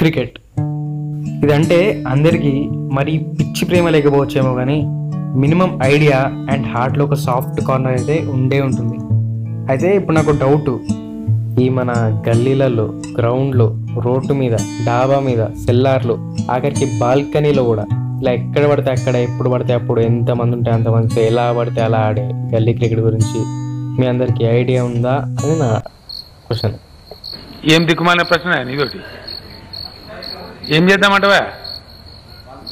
Cricket. ఇదంటే అందరికీ మరీ పిచ్చి ప్రేమ లేకపోవచ్చేమో, కానీ మినిమం ఐడియా అండ్ హార్ట్లో ఒక సాఫ్ట్ కార్నర్ అయితే ఉండే ఉంటుంది. అయితే ఇప్పుడు నాకు డౌటు, ఈ మన గల్లీలలో, గ్రౌండ్లో, రోడ్డు మీద, డాబా మీద, సెల్లార్లో, ఆఖరికి బాల్కనీలో కూడా ఇలా ఎక్కడ పడితే అక్కడ, ఎప్పుడు పడితే అప్పుడు, ఎంతమంది ఉంటే అంతమంది ఎలా పడితే అలా ఆడే గల్లీ క్రికెట్ గురించి మీ అందరికీ ఐడియా ఉందా అని నా క్వశ్చన్. ఏం దిక్కుమాలిన ప్రశ్న నీదోటి, ఏం చేద్దామంటవా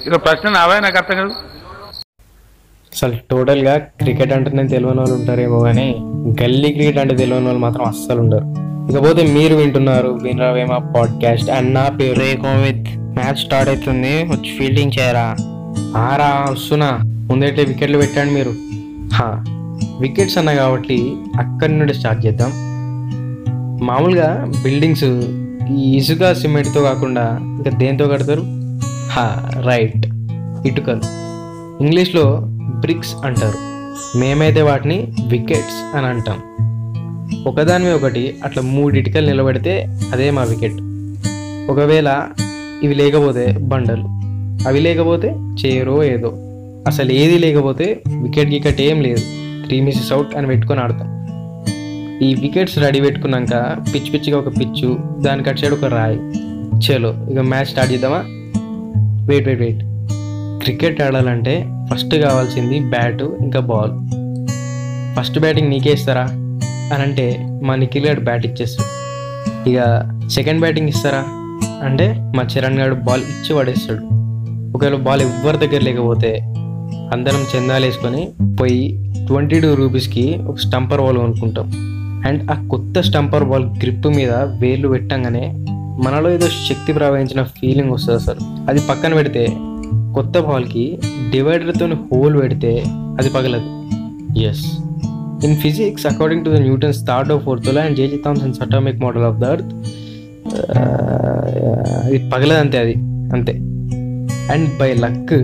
ఇదో ప్రశ్న నావా, నాకు అర్థం కాదు అసలు. టోటల్గా క్రికెట్ అంటే నేను తెలియని వాళ్ళు ఉంటారేమో, కానీ గల్లీ క్రికెట్ అంటే తెలియని వాళ్ళు మాత్రం అస్సలు ఉండరు. ఇకపోతే మీరు వింటున్నారు వినరావేమా పాడ్కాస్ట్. అండ్ నా పేరు రే కోవిత్. మ్యాచ్ స్టార్ట్ అవుతుంది, వచ్చి ఫీల్డింగ్ చేయరా. ఆరా వస్తున్నా, ముందైతే వికెట్లు పెట్టండి మీరు. వికెట్స్ అన్నా కాబట్టి అక్కడి నుండి స్టార్ట్ చేద్దాం. మామూలుగా బిల్డింగ్స్ ఈ ఇసుక సిమెంట్తో కాకుండా ఇంకా దేంతో కడతారు? రైట్, ఇటుకలు. ఇంగ్లీష్లో బ్రిక్స్ అంటారు, మేమైతే వాటిని వికెట్స్ అని అంటాం. ఒకదానిమే ఒకటి అట్లా మూడు ఇటుకలు నిలబెడితే అదే మా వికెట్. ఒకవేళ ఇవి లేకపోతే బండలు, అవి లేకపోతే చేరో ఏదో, అసలు ఏది లేకపోతే వికెట్ గికెట్ ఏం లేదు, 3 misses అవుట్ అని పెట్టుకొని ఆడతాం. ఈ వికెట్స్ రెడీ పెట్టుకున్నాక పిచ్చి పిచ్చిగా ఒక పిచ్చు, దాని కట్ సైడ్ ఒక రాయి. చలో ఇక మ్యాచ్ స్టార్ట్ చేద్దామా? వెయిట్. క్రికెట్ ఆడాలంటే ఫస్ట్ కావాల్సింది బ్యాటు, ఇంకా బాల్. ఫస్ట్ బ్యాటింగ్ నీకే ఇస్తారా అని అంటే మా నిఖిల్ గారు బ్యాట్ ఇచ్చేస్తాడు. ఇక సెకండ్ బ్యాటింగ్ ఇస్తారా అంటే మా చరణ్ గారు బాల్ ఇచ్చి పడేస్తాడు. ఒకవేళ బాల్ ఎవరి దగ్గర లేకపోతే అందరం చందాలు వేసుకొని పోయి 22 రూపీస్కి ఒక స్టంపర్ బాల్ కొనుక్కుంటాం. అండ్ ఆ కొత్త స్టంపర్ బాల్ గ్రిప్ మీద వేళ్ళు పెట్టంగానే మనలో ఏదో శక్తి ప్రవహించిన ఫీలింగ్ వస్తుంది అసలు. అది పక్కన పెడితే కొత్త బాల్కి డివైడర్తో హోల్ పెడితే అది పగలదు. Yes, in physics according to the Newton's third ఫోర్త్లో and JJ Thomson's atomic model of the earth, ఇది పగలదు అంతే, అది అంతే. అండ్ బై లక్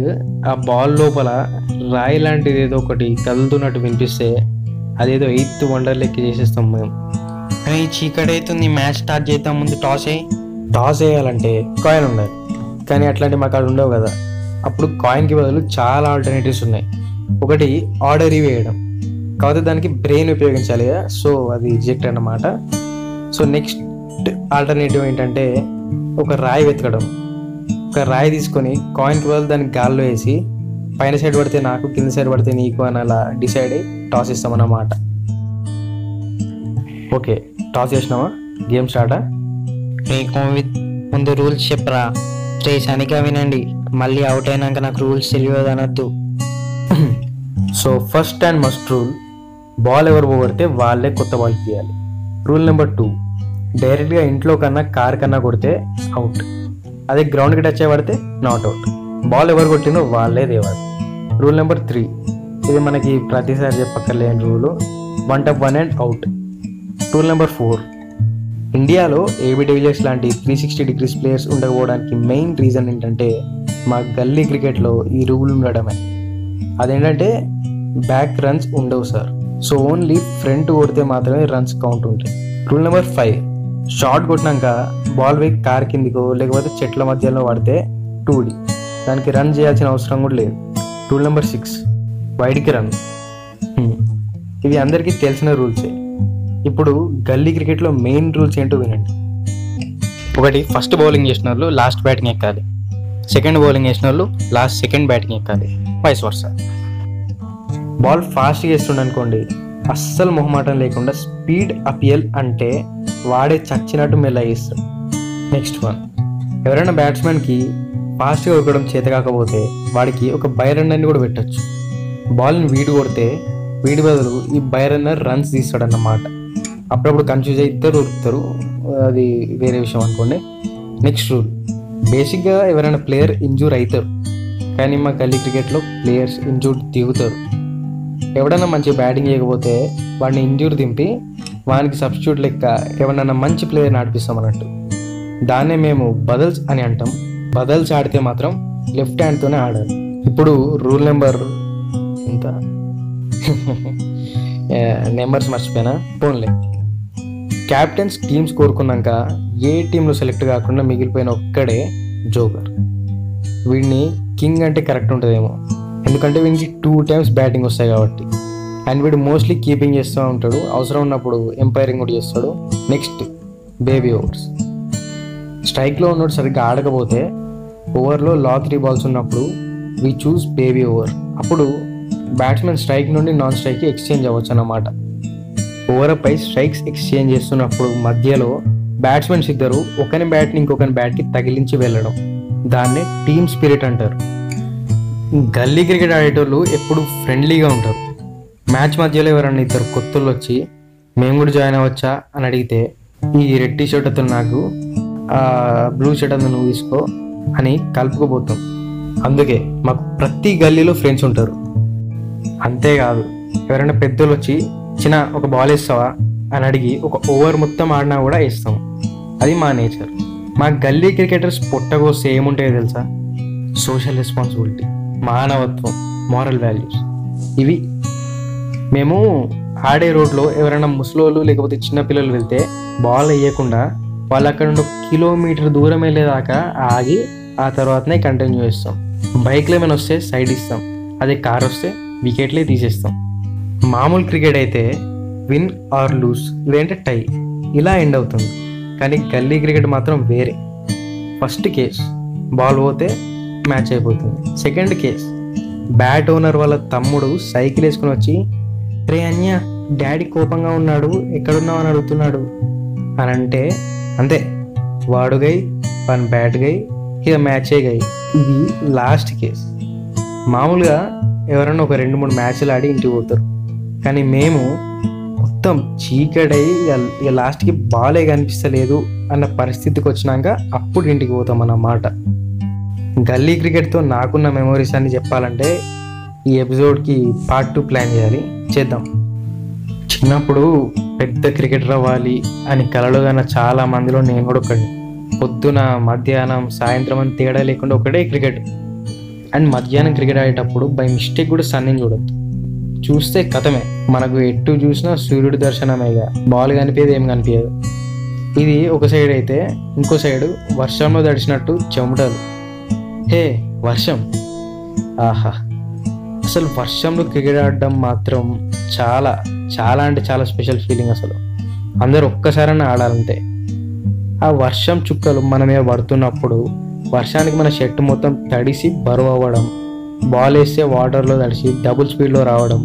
ఆ బాల్ లోపల రాయి లాంటిది ఏదో ఒకటి కదులుతున్నట్టు వినిపిస్తే అదేదో 8th wonder లెక్క చేసేస్తాం మేము. చీకటి అవుతుంది, మ్యాచ్ స్టార్ట్ చేద్దాం, ముందు టాస్ వేయాలంటే కాయిన్ ఉండాలి, కానీ అట్లాంటివి మాకు అక్కడ ఉండవు కదా. అప్పుడు కాయిన్కి బదులు చాలా ఆల్టర్నేటివ్స్ ఉన్నాయి. ఒకటి ఆర్డరీ వేయడం, కాకపోతే దానికి బ్రెయిన్ ఉపయోగించాలి కదా, సో అది రిజెక్ట్ అన్నమాట. సో నెక్స్ట్ ఆల్టర్నేటివ్ ఏంటంటే ఒక రాయి వెతకడం. ఒక రాయి తీసుకొని కాయిన్కి బదులు దాన్ని గాల్లో వేసి పైన సైడ్ పడితే నాకు, కింద సైడ్ పడితే నీకు అని అలా డిసైడ్ అయ్యి టాస్ ఇస్తామన్నమాట. ఓకే, టాస్ చేసినామా, గేమ్ స్టార్టా? ముందు రూల్స్ చెప్పరా. శ్రేషానిగా వినండి, మళ్ళీ అవుట్ అయినాక నాకు రూల్స్ తెలియదు అనొద్దు. So first and must rule, ball ఎవరు పోగొడితే వాళ్ళే కొత్త బాల్ తీయాలి. రూల్ నెంబర్ 2, డైరెక్ట్గా ఇంట్లో కన్నా కార్ కన్నా కొడితే అవుట్, అదే గ్రౌండ్కి టచ్ అయ్యి పడితే నాట్ అవుట్. బాల్ ఎవరు కొట్టిందో వాళ్ళే దేవాలి. రూల్ నెంబర్ 3, ఇది మనకి ప్రతిసారి చెప్పక్కర్లేని rule, 1/1 and out. Rule number 4, ఇండియాలో ఏబీ డివిలియర్స్ లాంటి 360 degrees ప్లేయర్స్ ఉండకపోవడానికి మెయిన్ రీజన్ ఏంటంటే మా గల్లీ క్రికెట్లో ఈ రూల్ ఉండడమే. అదేంటంటే బ్యాక్ రన్స్ ఉండవు సార్, సో ఓన్లీ ఫ్రంట్ కొడితే మాత్రమే రన్స్ కౌంట్ ఉంటాయి. రూల్ నెంబర్ 5, షార్ట్ కొట్టినాక బాల్ వేక్ కార్ కిందికో లేకపోతే చెట్ల మధ్యలో పడితే 2D, దానికి రన్ చేయాల్సిన అవసరం కూడా లేదు. రూల్ నెంబర్ 6, వైడ్కి రన్. ఇవి అందరికీ తెలిసిన రూల్సే. ఇప్పుడు గల్లీ క్రికెట్లో మెయిన్ రూల్స్ ఏంటో వినండి. ఒకటి, ఫస్ట్ బౌలింగ్ చేసిన వాళ్ళు లాస్ట్ బ్యాటింగ్ ఎక్కాలి, సెకండ్ బౌలింగ్ చేసిన వాళ్ళు లాస్ట్ సెకండ్ బ్యాటింగ్ ఎక్కాలి, వైస్ వర్సా. బాల్ ఫాస్ట్గా వేస్తుండ అనుకోండి, అస్సలు మొహమాటం లేకుండా స్పీడ్ అపియల్ అంటే వాడే చచ్చినట్టు మెల్లగా వేస్తాడు. నెక్స్ట్ 1, ఎవరైనా బ్యాట్స్మెన్కి ఫాస్ట్గా ఉరకడం చేత కాకపోతే వాడికి ఒక బై రన్నర్ని కూడా పెట్టచ్చు. బాల్ని వీడు కొడితే వీడి బదులు ఈ బై రన్నర్ రన్స్ తీస్తాడు అన్నమాట. అప్పుడప్పుడు కన్ఫ్యూజ్ అయ్యి ఇద్దరు ఉరుకుతారు, అది వేరే విషయం అనుకోండి. నెక్స్ట్ రూల్, బేసిక్గా ఎవరైనా ప్లేయర్ ఇంజూర్ అవుతారు, కానీ మా గల్లీ క్రికెట్లో ప్లేయర్స్ ఇంజూర్ దిగుతారు. ఎవడన్నా మంచి బ్యాటింగ్ చేయకపోతే వాడిని ఇంజూర్ దింపి వానికి సబ్స్టిట్యూట్ లెక్క ఎవరన్నా మంచి ప్లేయర్ని ఆడిపిస్తాం అన్నట్టు. దాన్నే మేము బదల్స్ అని అంటాం. బదల్స్ ఆడితే మాత్రం లెఫ్ట్ హ్యాండ్తోనే ఆడాలి. ఇప్పుడు రూల్ నెంబర్స్ మర్చిపోయినా, పోన్లే. క్యాప్టెన్స్ టీమ్స్ కోరుకున్నాక ఏ టీంలో సెలెక్ట్ కాకుండా మిగిలిపోయిన ఒక్కడే జోకర్. వీడిని కింగ్ అంటే కరెక్ట్ ఉంటుందేమో, ఎందుకంటే వీడికి 2 times బ్యాటింగ్ వస్తాయి కాబట్టి. అండ్ వీడు మోస్ట్లీ కీపింగ్ చేస్తూ ఉంటాడు, అవసరం ఉన్నప్పుడు ఎంపైరింగ్ కూడా చేస్తాడు. నెక్స్ట్ బేబీ ఓవర్స్, స్ట్రైక్లో ఉన్నప్పుడు సరిగ్గా ఆడకపోతే ఓవర్లో లా 3 బాల్స్ ఉన్నప్పుడు వీ చూస్ బేబీ ఓవర్. అప్పుడు బ్యాట్స్మెన్ స్ట్రైక్ నుండి నాన్ స్ట్రైక్కి ఎక్స్చేంజ్ అవ్వచ్చు అన్నమాట. ఓవర్పై స్ట్రైక్స్ ఎక్స్చేంజ్ చేస్తున్నప్పుడు మధ్యలో బ్యాట్స్మెన్స్ ఇద్దరు ఒకని బ్యాట్ని ఇంకొకని బ్యాట్కి తగిలించి వెళ్ళడం, దాన్నే టీమ్ స్పిరిట్ అంటారు. గల్లీ క్రికెట్ ఆడేటోళ్ళు ఎప్పుడు ఫ్రెండ్లీగా ఉంటారు. మ్యాచ్ మధ్యలో ఎవరన్నా ఇద్దరు కొత్తలు వచ్చి మేము కూడా జాయిన్ అవ్వచ్చా అని అడిగితే, ఈ రెడ్ టీ షర్ట్ అతను నాకు, బ్లూ షర్ట్ అతను నువ్వు తీసుకో అని కలుపుకోబోతాం. అందుకే మాకు ప్రతి గల్లీలో ఫ్రెండ్స్ ఉంటారు. అంతేకాదు ఎవరైనా పెద్దలు వచ్చి చిన్న ఒక బాల్ వేస్తావా అని అడిగి ఒక ఓవర్ మొత్తం ఆడినా కూడా వేస్తాం. అది మా నేచర్. మా గల్లీ క్రికెటర్స్ పొట్టగోస్తే ఏముంటాయో తెలుసా? సోషల్ రెస్పాన్సిబిలిటీ, మానవత్వం, మోరల్ వాల్యూస్. ఇవి మేము ఆడే రోడ్లో ఎవరైనా ముసలోళ్ళు లేకపోతే చిన్నపిల్లలు వెళ్తే బాల్ వేయకుండా వాళ్ళు అక్కడ నుండి 1 km దూరం వెళ్ళేదాకా ఆగి ఆ తర్వాతనే కంటిన్యూ చేస్తాం. బైక్లు ఏమైనా వస్తే సైడ్ ఇస్తాం, అదే కార్ వస్తే వికెట్లే తీసేస్తాం. మామూలు క్రికెట్ అయితే విన్ ఆర్ లూజ్ లేదంటే టై ఇలా ఎండ్ అవుతుంది. కానీ గల్లీ క్రికెట్ మాత్రం వేరే. ఫస్ట్ కేస్ బాల్ పోతే మ్యాచ్ అయిపోతుంది. సెకండ్ కేస్ బ్యాట్ ఓనర్ వాళ్ళ తమ్ముడు సైకిల్ వేసుకుని వచ్చి, రే అన్య డాడీ కోపంగా ఉన్నాడు ఎక్కడున్నావు అని అడుగుతున్నాడు అని అంటే, అంతే వాడుగై వన్ బ్యాట్ గై ఇక మ్యాచే గై. ఇది లాస్ట్ కేస్. మామూలుగా ఎవరన్నా ఒక 2-3 మ్యాచ్లు ఆడి ఇంటికి పోతారు. కానీ మేము మొత్తం చీకటై ఇక లాస్ట్కి బాలే కనిపిస్తలేదు అన్న పరిస్థితికి వచ్చినాక అప్పుడు ఇంటికి పోతాం అన్నమాట. గల్లీ క్రికెట్తో నాకున్న మెమోరీస్ అన్ని చెప్పాలంటే ఈ ఎపిసోడ్కి పార్ట్ 2 ప్లాన్ చేయాలి, చేద్దాం. చిన్నప్పుడు పెద్ద క్రికెటర్ అవ్వాలి అని కలలుగా చాలా మందిలో నేను కూడా ఒకటి. పొద్దున మధ్యాహ్నం సాయంత్రం అని తేడా లేకుండా ఒకటే క్రికెట్. అండ్ మధ్యాహ్నం క్రికెట్ ఆడేటప్పుడు బై మిస్టేక్ కూడా సన్నింగ్ చూడద్దు, చూస్తే కథమే, మనకు ఎటు చూసినా సూర్యుడి దర్శనమేగా, బాల్ కనిపించేది ఏం కనిపించదు. ఇది ఒక సైడ్ అయితే, ఇంకో సైడు వర్షంలో తడిచినట్టు చెమటలు. హే వర్షం, ఆహా అసలు వర్షంలో క్రికెట్ ఆడడం మాత్రం చాలా స్పెషల్ ఫీలింగ్. అసలు అందరు ఒక్కసారైనా ఆడాలంటే ఆ వర్షం చుక్కలు మన మీద పడుతున్నప్పుడు వర్షానికి మన షర్ట్ మొత్తం తడిసి బరువు అవ్వడం, బాల్ వేస్తే వాటర్లో తడిసి డబుల్ స్పీడ్లో రావడం,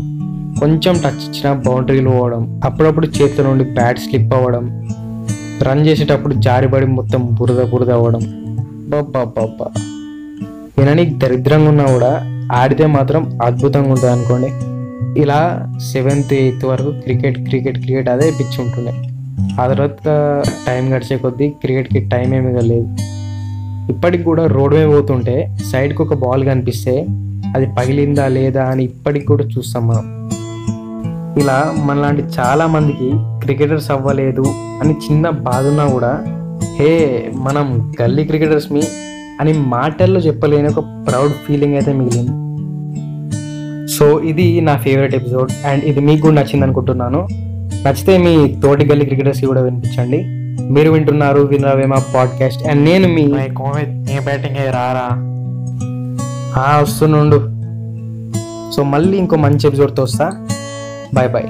కొంచెం టచ్ ఇచ్చినా బౌండరీలు పోవడం, అప్పుడప్పుడు చేతుల నుండి బ్యాట్ స్లిప్ అవ్వడం, రన్ చేసేటప్పుడు జారిబడి మొత్తం బురద అవ్వడం. బాబ్బా వినని దరిద్రంగా ఉన్నా కూడా ఆడితే మాత్రం అద్భుతంగా ఉంటుంది అనుకోండి. ఇలా 7th, 8th వరకు క్రికెట్ అదే పిచ్చి ఉంటుండే. ఆ తర్వాత టైం గడిచే కొద్దీ క్రికెట్కి టైం ఏమీ లేదు. ఇప్పటికి కూడా రోడ్ మీద పోతుంటే సైడ్కి ఒక బాల్ కనిపిస్తే అది పగిలిందా లేదా అని ఇప్పటికి కూడా చూస్తాం మనం. ఇలా మనలాంటి చాలామందికి క్రికెటర్స్ అవ్వలేదు అని చిన్న బాధ ఉన్నా కూడా, హే మనం గల్లీ క్రికెటర్స్మి అని మాటల్లో చెప్పలేని ఒక ప్రౌడ్ ఫీలింగ్ అయితే మిగిలింది. సో ఇది నా ఫేవరెట్ ఎపిసోడ్ అండ్ ఇది మీకు కూడా నచ్చింది అనుకుంటున్నాను. నచ్చితే మీ తోటి గల్లీ క్రికెటర్స్కి కూడా వినిపించండి. మీరు వింటున్నారు వినవేమా పాడ్కాస్ట్ అండ్ నేను మీ కోవిత్. ఏ బ్యాటింగ్ రారా వస్తున్నుండు. సో మళ్ళీ ఇంకో మంచి ఎపిసోడ్తో వస్తా. Bye bye.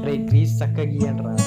అరే గ్రీస్ చక్కగా గీయండి రా.